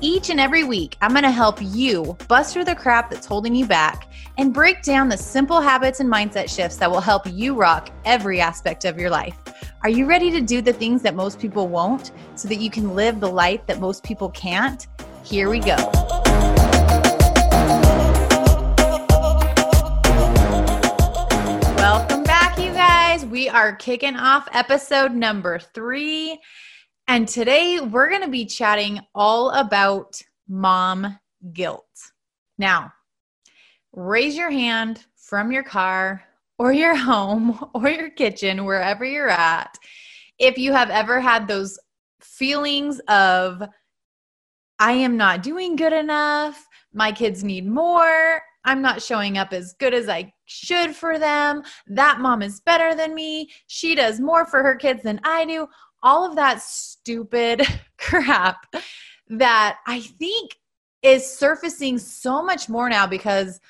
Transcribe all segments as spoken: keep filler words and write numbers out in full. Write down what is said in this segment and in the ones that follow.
Each and every week, I'm going to help you bust through the crap that's holding you back and break down the simple habits and mindset shifts that will help you rock every aspect of your life. Are you ready to do the things that most people won't so that you can live the life that most people can't? Here we go. Welcome back, you guys. We are kicking off episode number three. And today we're going to be chatting all about mom guilt. Now, raise your hand from your car or your home or your kitchen, wherever you're at, if you have ever had those feelings of, I am not doing good enough, my kids need more, I'm not showing up as good as I should for them, that mom is better than me, she does more for her kids than I do. All of that stupid crap that I think is surfacing so much more now because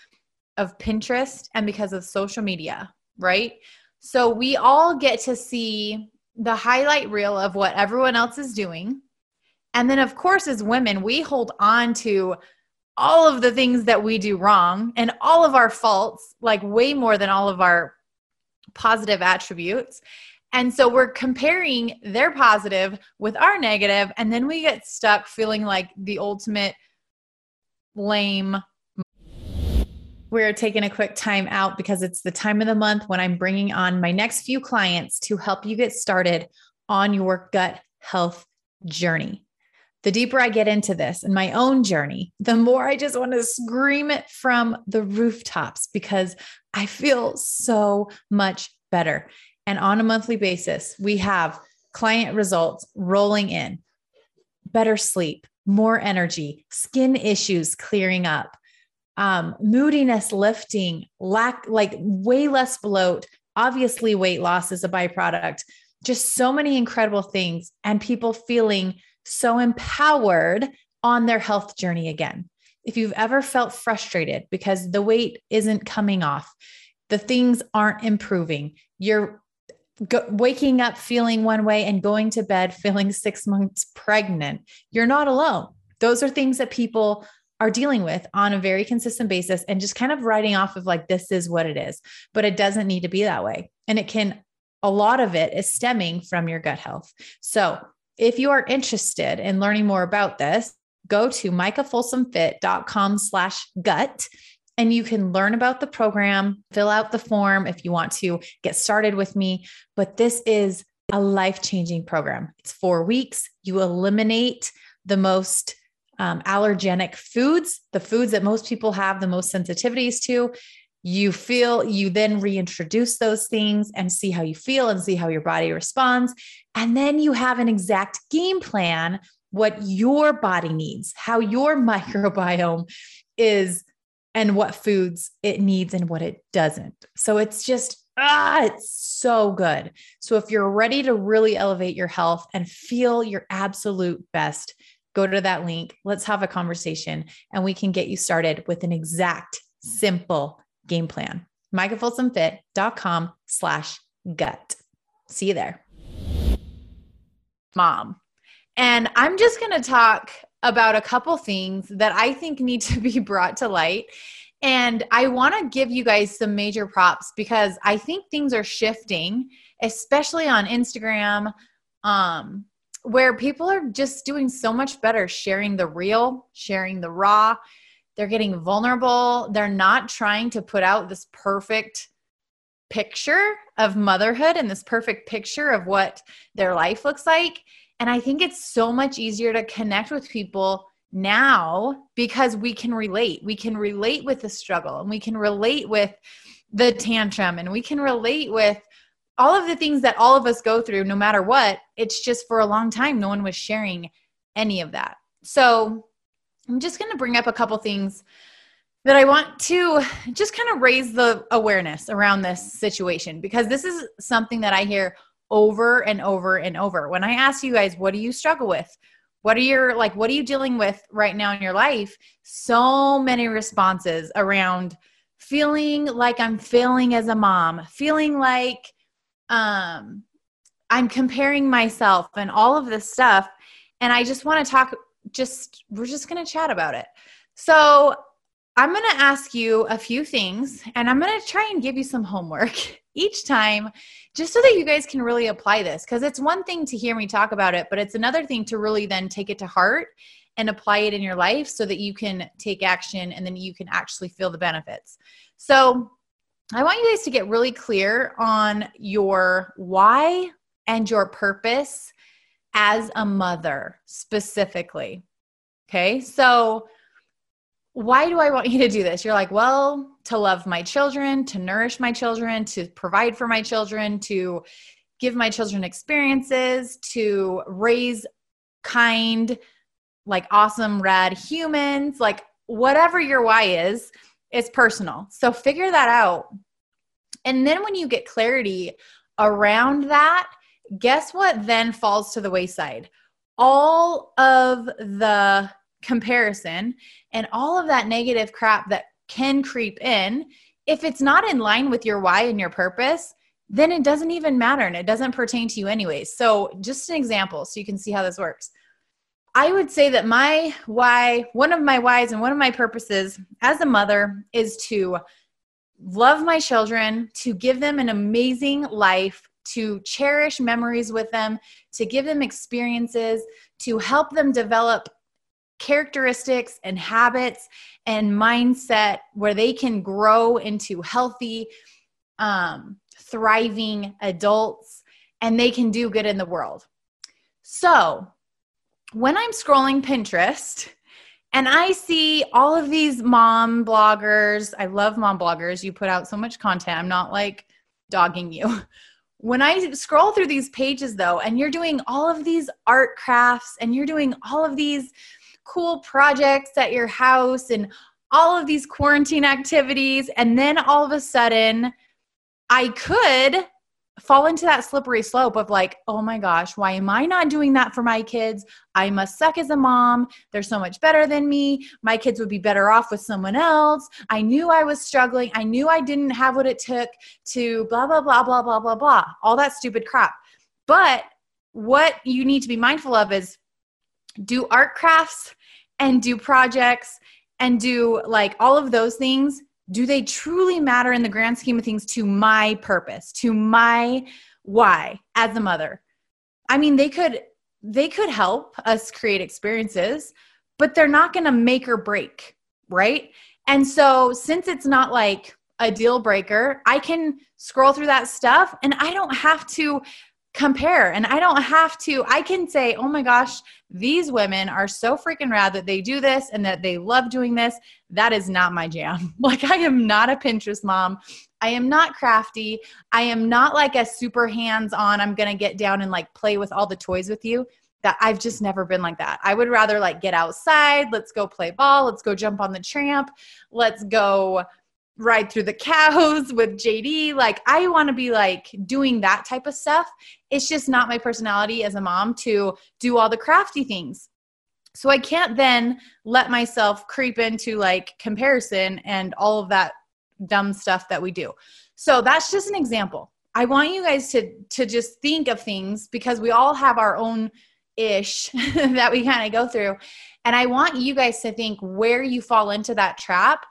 of Pinterest and because of social media, right? So we all get to see the highlight reel of what everyone else is doing. And then, of course, as women, we hold on to all of the things that we do wrong and all of our faults, like way more than all of our positive attributes. And so we're comparing their positive with our negative, and then we get stuck feeling like the ultimate lame. We're taking a quick time out because it's the time of the month when I'm bringing on my next few clients to help you get started on your gut health journey. The deeper I get into this and my own journey, the more I just want to scream it from the rooftops because I feel so much better. And on a monthly basis, we have client results rolling in, better sleep, more energy, skin issues clearing up, um, moodiness lifting, lack, like way less bloat. Obviously, weight loss is a byproduct, just so many incredible things, and people feeling so empowered on their health journey again. If you've ever felt frustrated because the weight isn't coming off, the things aren't improving, you're Go, waking up feeling one way and going to bed feeling six months pregnant, you're not alone. Those are things that people are dealing with on a very consistent basis and just kind of writing off of like, this is what it is, but it doesn't need to be that way. And it can, a lot of it is stemming from your gut health. So if you are interested in learning more about this, go to MicahFolsomFit.com slash gut. And you can learn about the program, fill out the form if you want to get started with me. But this is a life-changing program. It's four weeks. You eliminate the most um, allergenic foods, the foods that most people have the most sensitivities to. You feel, you then reintroduce those things and see how you feel and see how your body responds. And then you have an exact game plan, what your body needs, how your microbiome is and what foods it needs and what it doesn't. So it's just, ah, it's so good. So if you're ready to really elevate your health and feel your absolute best, go to that link. Let's have a conversation and we can get you started with an exact, simple game plan. MicahFolsomFit.com slash gut. See you there. Mom. And I'm just going to talk about a couple things that I think need to be brought to light. And I want to give you guys some major props because I think things are shifting, especially on Instagram, um, where people are just doing so much better, sharing the real, sharing the raw. They're getting vulnerable. They're not trying to put out this perfect picture of motherhood and this perfect picture of what their life looks like. And I think it's so much easier to connect with people now because we can relate. We can relate with the struggle and we can relate with the tantrum and we can relate with all of the things that all of us go through no matter what. It's just for a long time, no one was sharing any of that. So I'm just going to bring up a couple things that I want to just kind of raise the awareness around this situation because this is something that I hear over and over and over. When I ask you guys, what do you struggle with? What are your, like, what are you dealing with right now in your life? So many responses around feeling like I'm failing as a mom, feeling like, um, I'm comparing myself and all of this stuff. And I just want to talk, just, we're just going to chat about it. So I'm going to ask you a few things, and I'm going to try and give you some homework each time, just so that you guys can really apply this. Cause it's one thing to hear me talk about it, but it's another thing to really then take it to heart and apply it in your life so that you can take action and then you can actually feel the benefits. So I want you guys to get really clear on your why and your purpose as a mother specifically. Okay. So why do I want you to do this? You're like, well, to love my children, to nourish my children, to provide for my children, to give my children experiences, to raise kind, like awesome, rad humans, like whatever your why is, it's personal. So figure that out. And then when you get clarity around that, guess what then falls to the wayside? All of the comparison and all of that negative crap that can creep in. If it's not in line with your why and your purpose, then it doesn't even matter and it doesn't pertain to you anyways. So just an example so you can see how this works. I would say that my why, one of my whys and one of my purposes as a mother is to love my children, to give them an amazing life, to cherish memories with them, to give them experiences, to help them develop characteristics and habits and mindset where they can grow into healthy, um, thriving adults, and they can do good in the world. So when I'm scrolling Pinterest and I see all of these mom bloggers, I love mom bloggers. You put out so much content. I'm not like dogging you. When I scroll through these pages though, and you're doing all of these art crafts and you're doing all of these cool projects at your house and all of these quarantine activities. And then all of a sudden I could fall into that slippery slope of like, oh my gosh, why am I not doing that for my kids? I must suck as a mom. They're so much better than me. My kids would be better off with someone else. I knew I was struggling. I knew I didn't have what it took to blah, blah, blah, blah, blah, blah, blah, all that stupid crap. But what you need to be mindful of is do art crafts and do projects and do like all of those things. Do they truly matter in the grand scheme of things to my purpose, to my why as a mother? I mean, they could, they could help us create experiences, but they're not going to make or break. Right. And so since it's not like a deal breaker, I can scroll through that stuff and I don't have to compare. And I don't have to, I can say, oh my gosh, these women are so freaking rad that they do this and that they love doing this. That is not my jam. Like I am not a Pinterest mom. I am not crafty. I am not like a super hands-on, I'm going to get down and like play with all the toys with you. That I've just never been like that. I would rather like get outside. Let's go play ball. Let's go jump on the tramp. Let's go ride through the cows with J D. Like I want to be like doing that type of stuff. It's just not my personality as a mom to do all the crafty things. So I can't then let myself creep into like comparison and all of that dumb stuff that we do. So that's just an example. I want you guys to, to just think of things because we all have our own ish that we kind of go through. And I want you guys to think where you fall into that trap.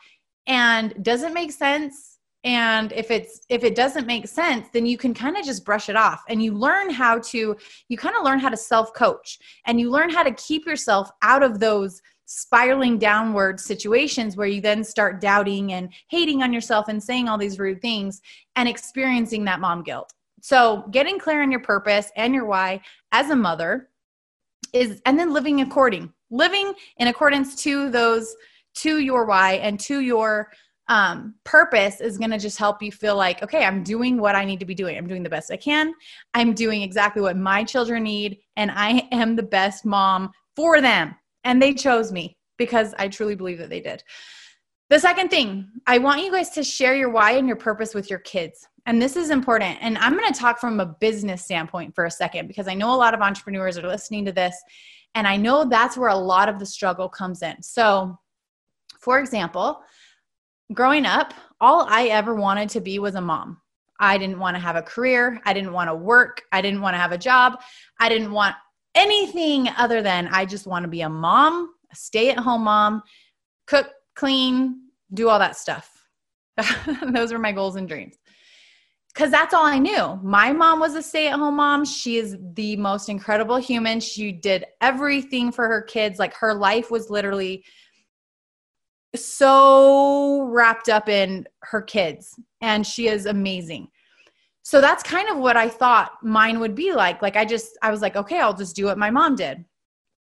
And does it make sense? And if it's, if it doesn't make sense, then you can kind of just brush it off and you learn how to, you kind of learn how to self-coach and you learn how to keep yourself out of those spiraling downward situations where you then start doubting and hating on yourself and saying all these rude things and experiencing that mom guilt. So getting clear on your purpose and your why as a mother is, and then living according, living in accordance to those to your why and to your um, purpose is going to just help you feel like, okay, I'm doing what I need to be doing. I'm doing the best I can. I'm doing exactly what my children need. And I am the best mom for them. And they chose me because I truly believe that they did. The second thing, I want you guys to share your why and your purpose with your kids. And this is important. And I'm going to talk from a business standpoint for a second, because I know a lot of entrepreneurs are listening to this, and I know that's where a lot of the struggle comes in. So for example, growing up, all I ever wanted to be was a mom. I didn't want to have a career. I didn't want to work. I didn't want to have a job. I didn't want anything other than I just want to be a mom, a stay-at-home mom, cook, clean, do all that stuff. Those were my goals and dreams. Because that's all I knew. My mom was a stay-at-home mom. She is the most incredible human. She did everything for her kids. Like, her life was literally so wrapped up in her kids, and she is amazing. So that's kind of what I thought mine would be like. Like I just, I was like, okay, I'll just do what my mom did.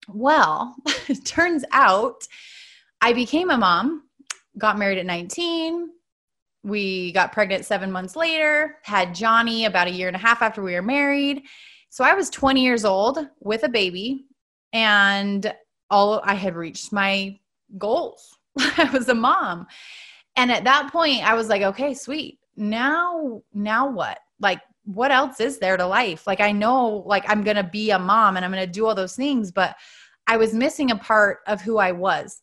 Well, it turns out I became a mom, got married at nineteen. We got pregnant seven months later, had Johnny about a year and a half after we were married. So I was twenty years old with a baby, and all I had reached my goals. I was a mom. And at that point I was like, okay, sweet. Now, now what? Like, what else is there to life? Like, I know, like, I'm going to be a mom and I'm going to do all those things, but I was missing a part of who I was.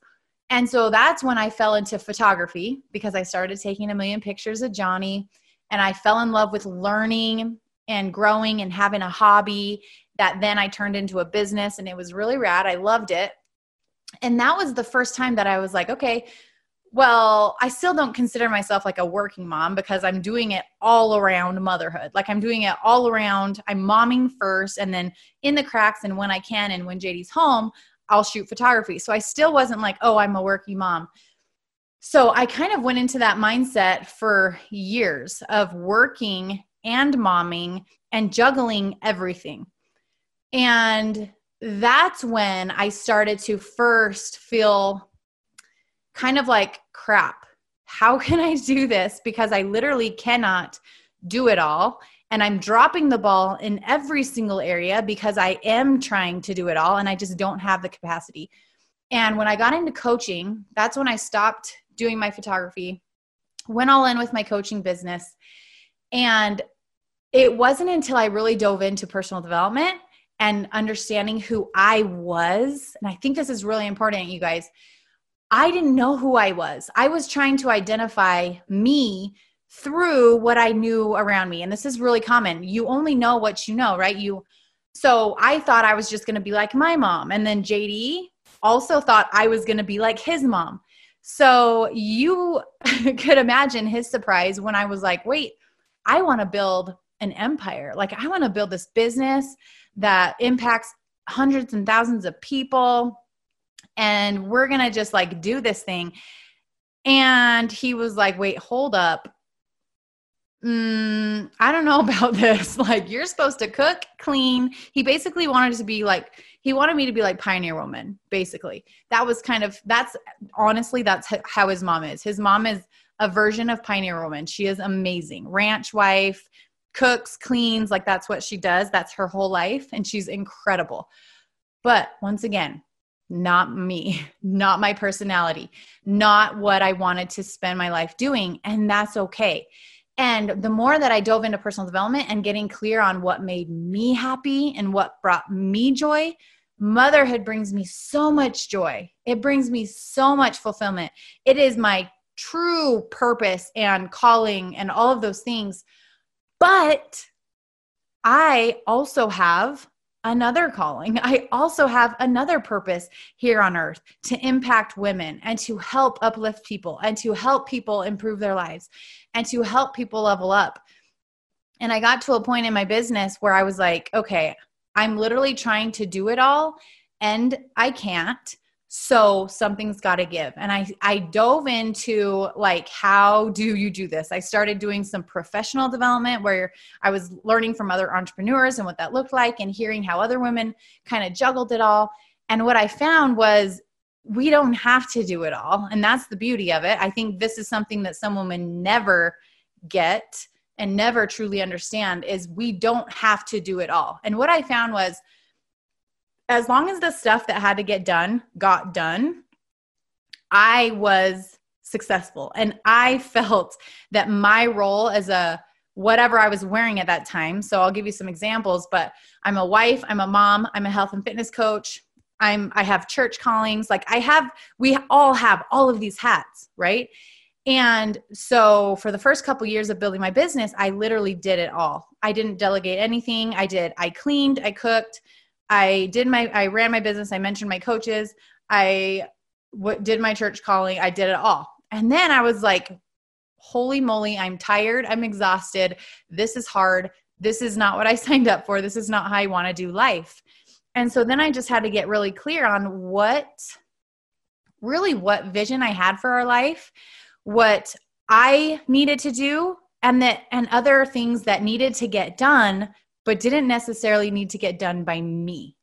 And so that's when I fell into photography, because I started taking a million pictures of Johnny, and I fell in love with learning and growing and having a hobby that then I turned into a business, and it was really rad. I loved it. And that was the first time that I was like, okay, well, I still don't consider myself like a working mom, because I'm doing it all around motherhood. Like, I'm doing it all around. I'm momming first, and then in the cracks and when I can and when J D's home, I'll shoot photography. So I still wasn't like, oh, I'm a working mom. So I kind of went into that mindset for years of working and momming and juggling everything. And that's when I started to first feel kind of like, crap, how can I do this? Because I literally cannot do it all. And I'm dropping the ball in every single area because I am trying to do it all, and I just don't have the capacity. And when I got into coaching, that's when I stopped doing my photography, went all in with my coaching business. And it wasn't until I really dove into personal development and understanding who I was. And I think this is really important, you guys. I didn't know who I was. I was trying to identify me through what I knew around me. And this is really common. You only know what you know, right? You. So I thought I was just going to be like my mom. And then J D also thought I was going to be like his mom. So you could imagine his surprise when I was like, wait, I want to build an empire. Like, I want to build this business that impacts hundreds and thousands of people, and we're going to just like do this thing. And he was like, wait, hold up. Mm, I don't know about this. Like, you're supposed to cook, clean. He basically wanted to be like, he wanted me to be like Pioneer Woman, basically. That was kind of, that's honestly, that's how his mom is. His mom is a version of Pioneer Woman. She is amazing. Ranch wife, cooks, cleans, like that's what she does. That's her whole life. And she's incredible. But once again, not me, not my personality, not what I wanted to spend my life doing. And that's okay. And the more that I dove into personal development and getting clear on what made me happy and what brought me joy, motherhood brings me so much joy. It brings me so much fulfillment. It is my true purpose and calling and all of those things. But I also have another calling. I also have another purpose here on earth, to impact women and to help uplift people and to help people improve their lives and to help people level up. And I got to a point in my business where I was like, okay, I'm literally trying to do it all and I can't. So something's got to give. And I, I dove into like, how do you do this? I started doing some professional development where I was learning from other entrepreneurs and what that looked like and hearing how other women kind of juggled it all. And what I found was we don't have to do it all. And that's the beauty of it. I think this is something that some women never get and never truly understand, is we don't have to do it all. And what I found was, as long as the stuff that had to get done got done, I was successful. And I felt that my role as a whatever I was wearing at that time. So I'll give you some examples, but I'm a wife, I'm a mom, I'm a health and fitness coach. I'm, I have church callings. Like I have, we all have all of these hats, right? And so for the first couple years of building my business, I literally did it all. I didn't delegate anything. I did, I cleaned, I cooked, I did my, I ran my business. I mentioned my coaches. I w- did my church calling. I did it all. And then I was like, holy moly, I'm tired. I'm exhausted. This is hard. This is not what I signed up for. This is not how I want to do life. And so then I just had to get really clear on what, really what vision I had for our life, what I needed to do, and that, and other things that needed to get done, but didn't necessarily need to get done by me.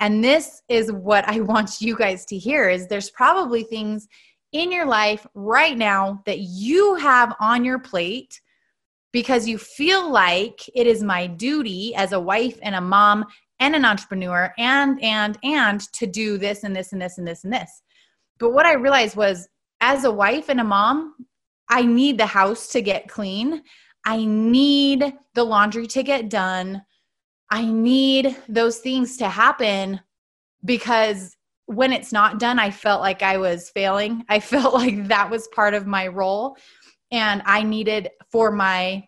And this is what I want you guys to hear is there's probably things in your life right now that you have on your plate because you feel like it is my duty as a wife and a mom and an entrepreneur and, and, and to do this and this and this and this and this. But what I realized was as a wife and a mom, I need the house to get clean. I need the laundry to get done. I need those things to happen because when it's not done, I felt like I was failing. I felt like that was part of my role. And I needed for my,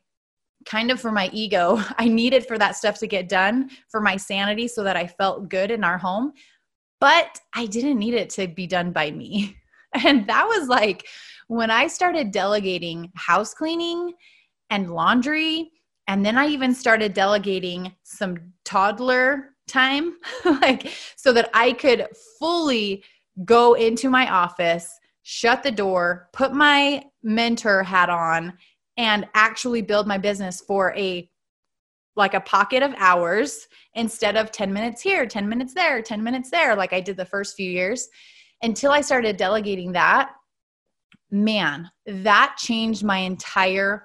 kind of for my ego, I needed for that stuff to get done for my sanity so that I felt good in our home. But I didn't need it to be done by me. And that was like when I started delegating house cleaning and laundry. And then I even started delegating some toddler time, like so that I could fully go into my office, shut the door, put my mentor hat on, and actually build my business for a, like a pocket of hours instead of ten minutes here, ten minutes there, ten minutes there, like I did the first few years until I started delegating that. Man, that changed my entire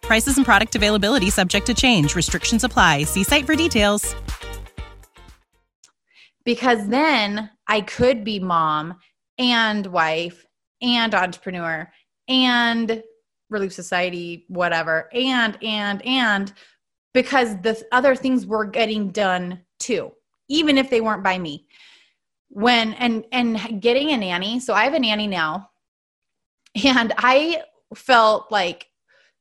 Prices and product availability subject to change. Restrictions apply. See site for details. Because then I could be mom and wife and entrepreneur and Relief Society, whatever, and, and, and because the other things were getting done too, even if they weren't by me. When, and, and getting a nanny. So I have a nanny now, and I felt like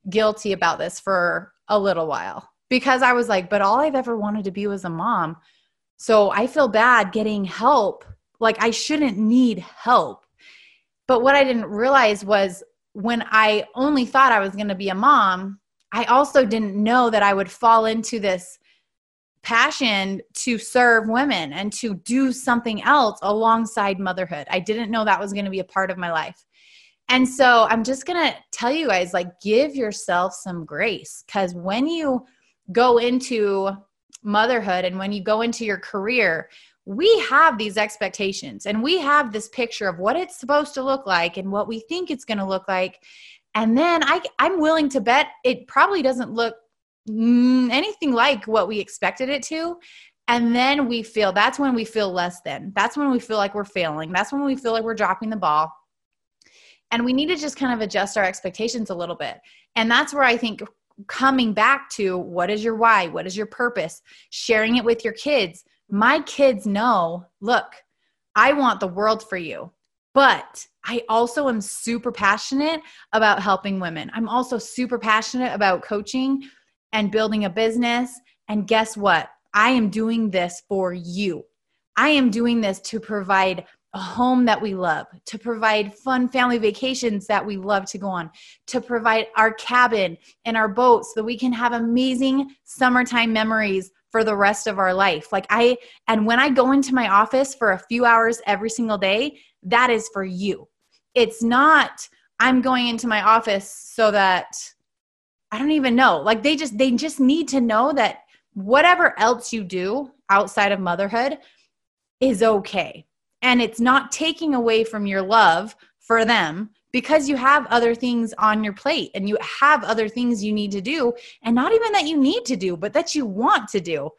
guilty about this for a little while because I was like, but all I've ever wanted to be was a mom. So I feel bad getting help. Like I shouldn't need help. But what I didn't realize was when I only thought I was going to be a mom, I also didn't know that I would fall into this passion to serve women and to do something else alongside motherhood. I didn't know that was going to be a part of my life. And so I'm just going to tell you guys, like, give yourself some grace, because when you go into motherhood and when you go into your career, we have these expectations and we have this picture of what it's supposed to look like and what we think it's going to look like. And then I, I'm willing to bet it probably doesn't look anything like what we expected it to. And then we feel, that's when we feel less than. That's when we feel like we're failing. That's when we feel like we're dropping the ball. And we need to just kind of adjust our expectations a little bit. And that's where I think coming back to what is your why? What is your purpose? Sharing it with your kids. My kids know, look, I want the world for you, but I also am super passionate about helping women. I'm also super passionate about coaching and building a business. And guess what? I am doing this for you. I am doing this to provide a home that we love, to provide fun family vacations that we love to go on, to provide our cabin and our boat so that we can have amazing summertime memories for the rest of our life. Like I, and when I go into my office for a few hours every single day, that is for you. It's not, I'm going into my office so that I don't even know. Like they just, they just need to know that whatever else you do outside of motherhood is okay. And it's not taking away from your love for them because you have other things on your plate and you have other things you need to do, and not even that you need to do, but that you want to do.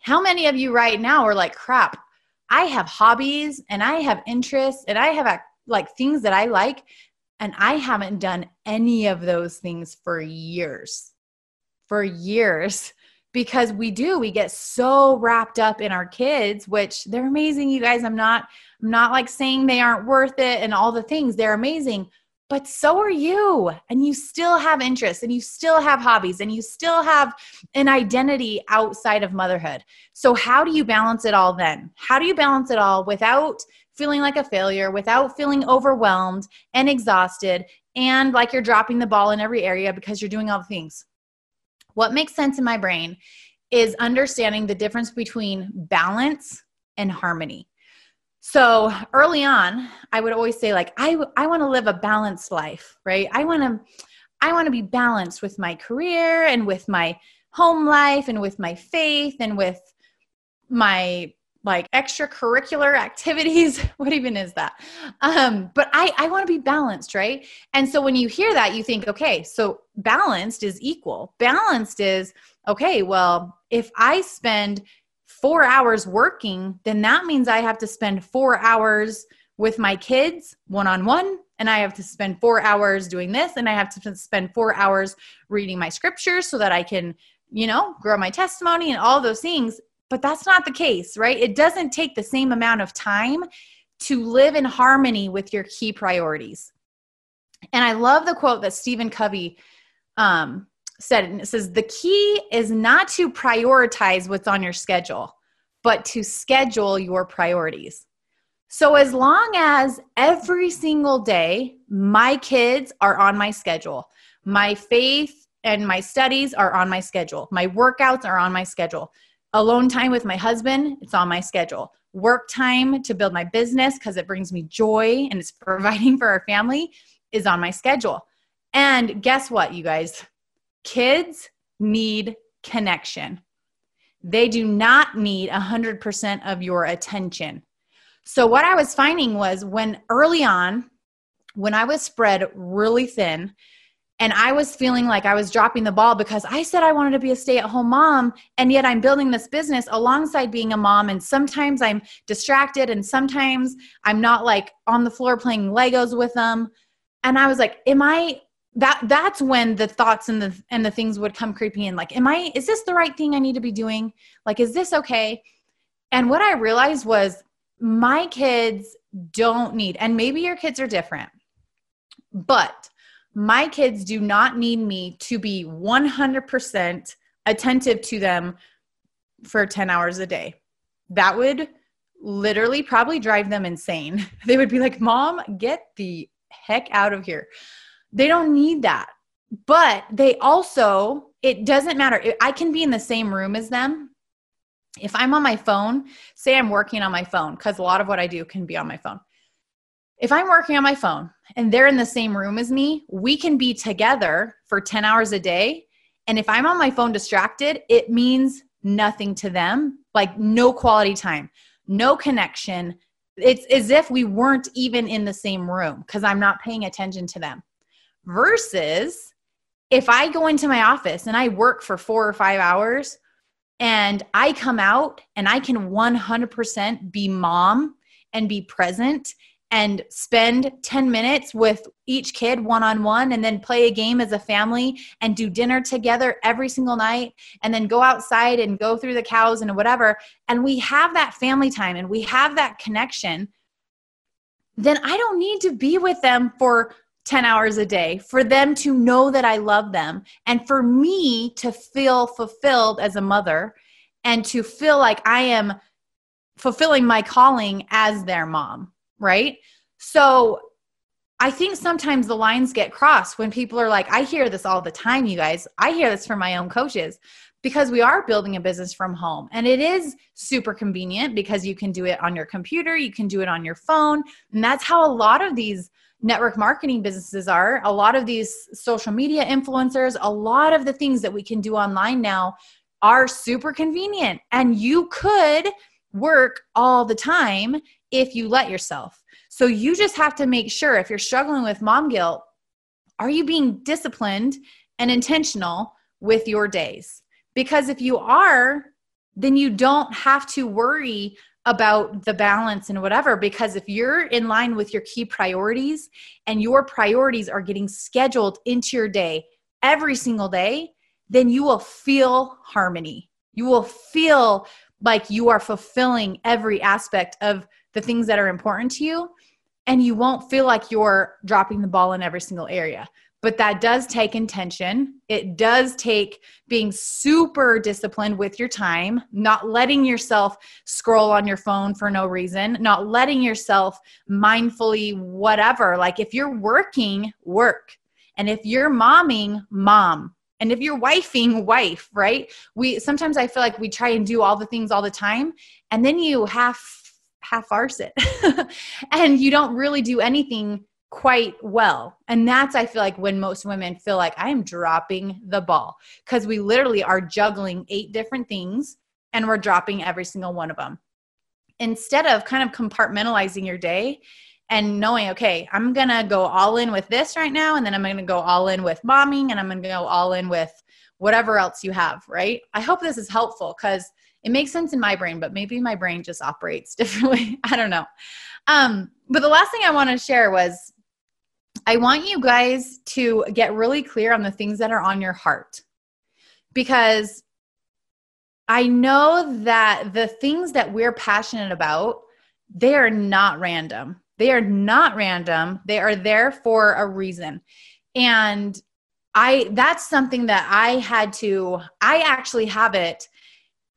How many of you right now are like, crap, I have hobbies and I have interests and I have like things that I like, and I haven't done any of those things for years, for years. Because we do, we get so wrapped up in our kids, which they're amazing, you guys. I'm not, I'm not like saying they aren't worth it and all the things. They're amazing, but so are you. And you still have interests and you still have hobbies and you still have an identity outside of motherhood. So how do you balance it all then? How do you balance it all without feeling like a failure, without feeling overwhelmed and exhausted and like you're dropping the ball in every area because you're doing all the things? What makes sense in my brain is understanding the difference between balance and harmony. So early on, I would always say like, I, I want to live a balanced life, right? I want to, I want to be balanced with my career and with my home life and with my faith and with my like extracurricular activities. What even is that? Um, but I, I want to be balanced, right? And so when you hear that, you think, okay, so balanced is equal. Balanced is, okay, well, if I spend four hours working, then that means I have to spend four hours with my kids one-on-one, and I have to spend four hours doing this, and I have to spend four hours reading my scripture so that I can, you know, grow my testimony and all those things. But that's not the case, right? It doesn't take the same amount of time to live in harmony with your key priorities. And I love the quote that Stephen Covey um, said, and it says, the key is not to prioritize what's on your schedule, but to schedule your priorities. So as long as every single day, my kids are on my schedule, my faith and my studies are on my schedule, my workouts are on my schedule, alone time with my husband, it's on my schedule. Work time to build my business because it brings me joy and it's providing for our family is on my schedule. And guess what, you guys? Kids need connection. They do not need one hundred percent of your attention. So what I was finding was when early on, when I was spread really thin, and I was feeling like I was dropping the ball because I said I wanted to be a stay-at-home mom, and yet I'm building this business alongside being a mom, and sometimes I'm distracted, and sometimes I'm not like on the floor playing Legos with them. And I was like, am I – that? that's when the thoughts and the and the things would come creeping in. Like, am I – is this the right thing I need to be doing? Like, is this okay? And what I realized was my kids don't need – and maybe your kids are different, but – my kids do not need me to be one hundred percent attentive to them for ten hours a day. That would literally probably drive them insane. They would be like, Mom, get the heck out of here. They don't need that. But they also, it doesn't matter. I can be in the same room as them. If I'm on my phone, say I'm working on my phone, because a lot of what I do can be on my phone. If I'm working on my phone and they're in the same room as me, we can be together for ten hours a day. And if I'm on my phone distracted, it means nothing to them, like no quality time, no connection. It's as if we weren't even in the same room because I'm not paying attention to them. Versus if I go into my office and I work for four or five hours and I come out and I can one hundred percent be mom and be present and spend ten minutes with each kid one-on-one and then play a game as a family and do dinner together every single night and then go outside and go through the cows and whatever, and we have that family time and we have that connection, then I don't need to be with them for ten hours a day for them to know that I love them and for me to feel fulfilled as a mother and to feel like I am fulfilling my calling as their mom, right? So I think sometimes the lines get crossed when people are like, I hear this all the time, you guys. I hear this from my own coaches, because we are building a business from home, and it is super convenient because you can do it on your computer, you can do it on your phone. And that's how a lot of these network marketing businesses are. A lot of these social media influencers, a lot of the things that we can do online now are super convenient, and you could work all the time if you let yourself. So you just have to make sure, if you're struggling with mom guilt, are you being disciplined and intentional with your days? Because if you are, then you don't have to worry about the balance and whatever, because if you're in line with your key priorities and your priorities are getting scheduled into your day every single day, then you will feel harmony. You will feel like you are fulfilling every aspect of the things that are important to you, and you won't feel like you're dropping the ball in every single area. But that does take intention. It does take being super disciplined with your time, not letting yourself scroll on your phone for no reason, not letting yourself mindfully whatever. Like if you're working, work. And if you're momming, mom. And if you're wifing, wife, right? We sometimes I feel like we try and do all the things all the time, and then you half half-arse it and you don't really do anything quite well. And that's, I feel like, when most women feel like I am dropping the ball, because we literally are juggling eight different things and we're dropping every single one of them. Instead of kind of compartmentalizing your day and knowing, okay, I'm going to go all in with this right now, and then I'm going to go all in with momming, and I'm going to go all in with whatever else you have, right? I hope this is helpful, because it makes sense in my brain, but maybe my brain just operates differently. I don't know. Um, but the last thing I want to share was, I want you guys to get really clear on the things that are on your heart, because I know that the things that we're passionate about, they are not random. They are not random. They are there for a reason. And I, that's something that I had to, I actually have it.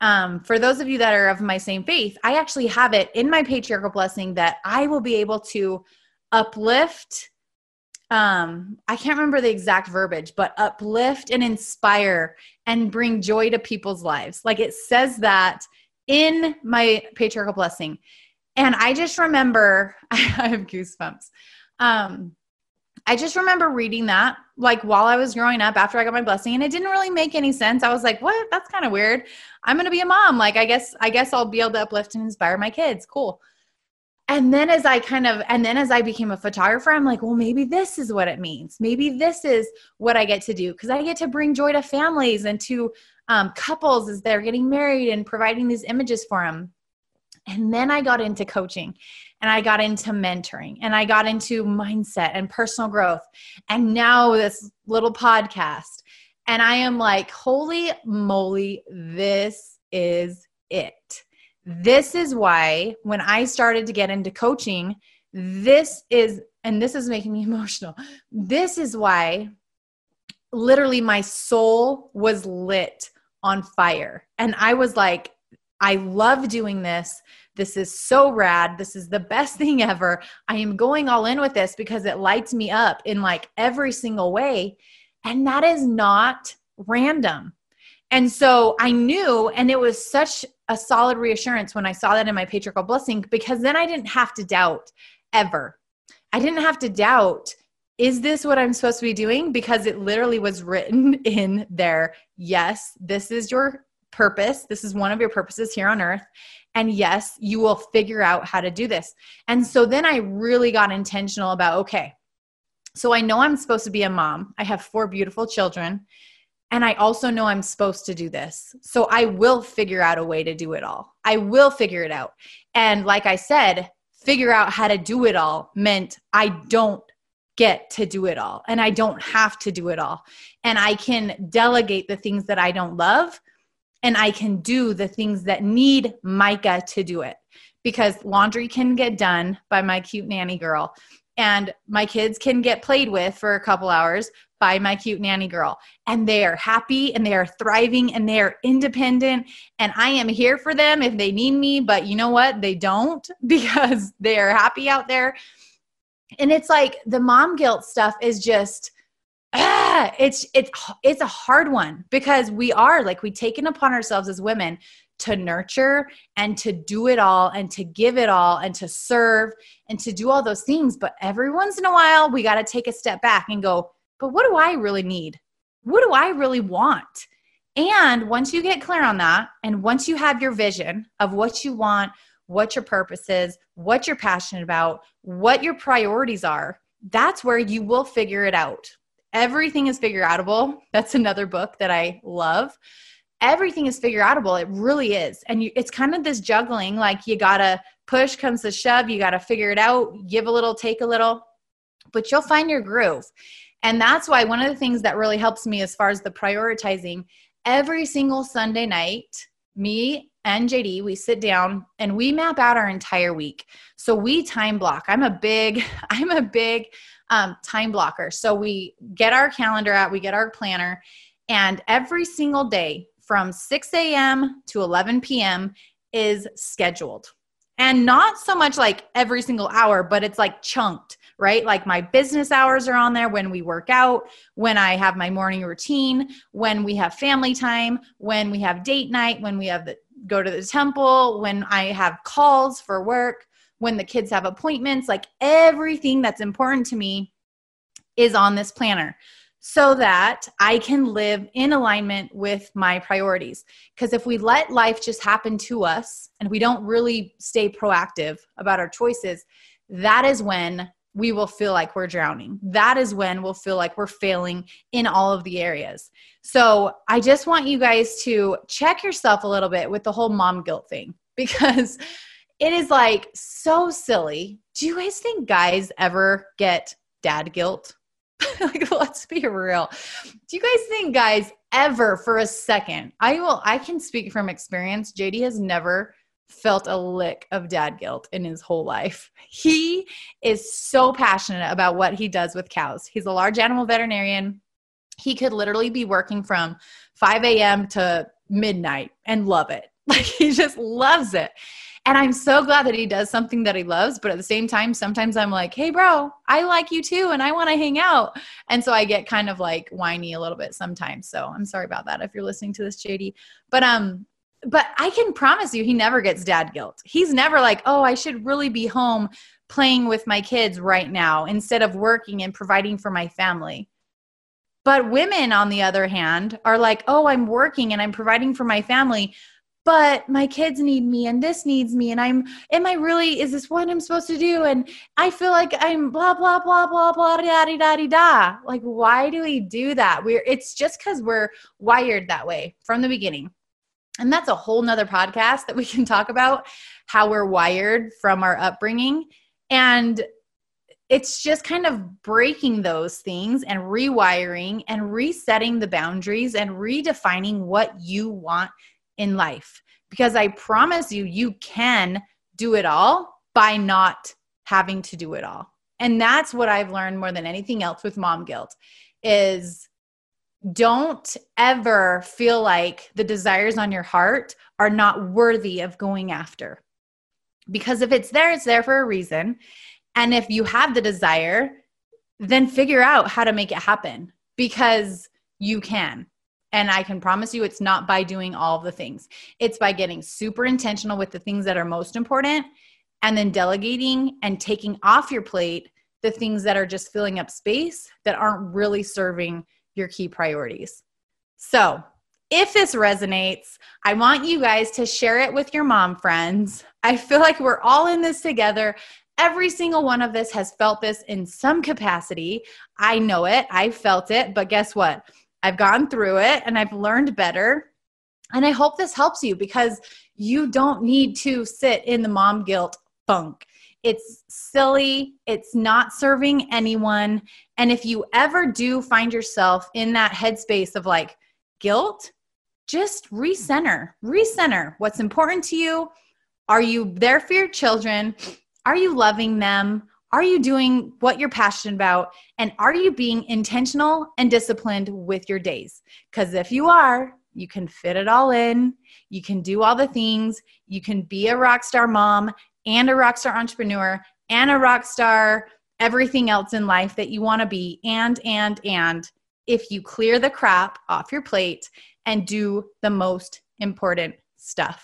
Um, for those of you that are of my same faith, I actually have it in my patriarchal blessing that I will be able to uplift. Um, I can't remember the exact verbiage, but uplift and inspire and bring joy to people's lives. Like it says that in my patriarchal blessing. And I just remember, I have goosebumps. Um, I just remember reading that like while I was growing up after I got my blessing, and it didn't really make any sense. I was like, what? That's kind of weird. I'm going to be a mom. Like, I guess, I guess I'll be able to uplift and inspire my kids. Cool. And then as I kind of, and then as I became a photographer, I'm like, well, maybe this is what it means. Maybe this is what I get to do. Cause I get to bring joy to families and to um, couples as they're getting married and providing these images for them. And then I got into coaching, and I got into mentoring, and I got into mindset and personal growth, and now this little podcast. And I am like, holy moly, this is it. This is why when I started to get into coaching, this is, and this is making me emotional. This is why literally my soul was lit on fire. And I was like, I love doing this. This is so rad. This is the best thing ever. I am going all in with this because it lights me up in like every single way. And that is not random. And so I knew, and it was such a solid reassurance when I saw that in my patriarchal blessing, because then I didn't have to doubt ever. I didn't have to doubt, is this what I'm supposed to be doing? Because it literally was written in there. Yes, this is your purpose. This is one of your purposes here on earth. And yes, you will figure out how to do this. And so then I really got intentional about, okay, so I know I'm supposed to be a mom. I have four beautiful children. And I also know I'm supposed to do this. So I will figure out a way to do it all. I will figure it out. And like I said, figure out how to do it all meant I don't get to do it all. And I don't have to do it all. And I can delegate the things that I don't love. And I can do the things that need Micah to do it, because laundry can get done by my cute nanny girl. and my kids can get played with for a couple hours by my cute nanny girl. And they are happy and they are thriving and they are independent. And I am here for them if they need me, but you know what? They don't, because they are happy out there. And it's like the mom guilt stuff is just, ah, it's, it's, it's a hard one, because we are like, we take it upon ourselves as women to nurture and to do it all and to give it all and to serve and to do all those things. But every once in a while, we got to take a step back and go, but what do I really need? What do I really want? And once you get clear on that, and once you have your vision of what you want, what your purpose is, what you're passionate about, what your priorities are, that's where you will figure it out. Everything is figure outable. That's another book that I love. Everything is figure outable. It really is. And you, it's kind of this juggling, like you got to push comes to shove. You got to figure it out, give a little, take a little, but you'll find your groove. And that's why one of the things that really helps me as far as the prioritizing, every single Sunday night, me and J D, we sit down and we map out our entire week. So we time block. I'm a big, I'm a big um, time blocker. So we get our calendar out, we get our planner, and every single day, from six a.m. to eleven p.m. is scheduled. And not so much like every single hour, but it's like chunked, right? Like my business hours are on there, when we work out, when I have my morning routine, when we have family time, when we have date night, when we have the, go to the temple, when I have calls for work, when the kids have appointments, like everything that's important to me is on this planner, so that I can live in alignment with my priorities. Because if we let life just happen to us and we don't really stay proactive about our choices, that is when we will feel like we're drowning. That is when we'll feel like we're failing in all of the areas. So I just want you guys to check yourself a little bit with the whole mom guilt thing, because it is like so silly. Do you guys think guys ever get dad guilt? Like, let's be real. Do you guys think guys ever for a second, I will, I can speak from experience. J D has never felt a lick of dad guilt in his whole life. He is so passionate about what he does with cows. He's a large animal veterinarian. He could literally be working from five a.m. to midnight and love it. Like, he just loves it. And I'm so glad that he does something that he loves. But at the same time, sometimes I'm like, hey, bro, I like you too, and I want to hang out. And so I get kind of like whiny a little bit sometimes. So I'm sorry about that if you're listening to this, J D. But um, but I can promise you he never gets dad guilt. He's never like, oh, I should really be home playing with my kids right now instead of working and providing for my family. But women, on the other hand, are like, oh, I'm working and I'm providing for my family, but my kids need me and this needs me. And I'm, am I really, is this what I'm supposed to do? And I feel like I'm blah, blah, blah, blah, blah, da, da, da, da. Like, why do we do that? We're, it's just because we're wired that way from the beginning. And that's a whole nother podcast that we can talk about, how we're wired from our upbringing. And it's just kind of breaking those things and rewiring and resetting the boundaries and redefining what you want in life, because I promise you, you can do it all by not having to do it all. And that's what I've learned more than anything else with mom guilt is don't ever feel like the desires on your heart are not worthy of going after, because if it's there, it's there for a reason. And if you have the desire, then figure out how to make it happen, because you can. And I can promise you it's not by doing all the things. It's by getting super intentional with the things that are most important, and then delegating and taking off your plate the things that are just filling up space that aren't really serving your key priorities. So if this resonates, I want you guys to share it with your mom friends. I feel like we're all in this together. Every single one of us has felt this in some capacity. I know it. I felt it. But guess what? I've gone through it and I've learned better. And I hope this helps you, because you don't need to sit in the mom guilt funk. It's silly. It's not serving anyone. And if you ever do find yourself in that headspace of like guilt, just recenter, recenter what's important to you. Are you there for your children? Are you loving them? Are you doing what you're passionate about? And are you being intentional and disciplined with your days? Because if you are, you can fit it all in. You can do all the things. You can be a rock star mom and a rock star entrepreneur and a rock star everything else in life that you want to be. And, and, and if you clear the crap off your plate and do the most important stuff.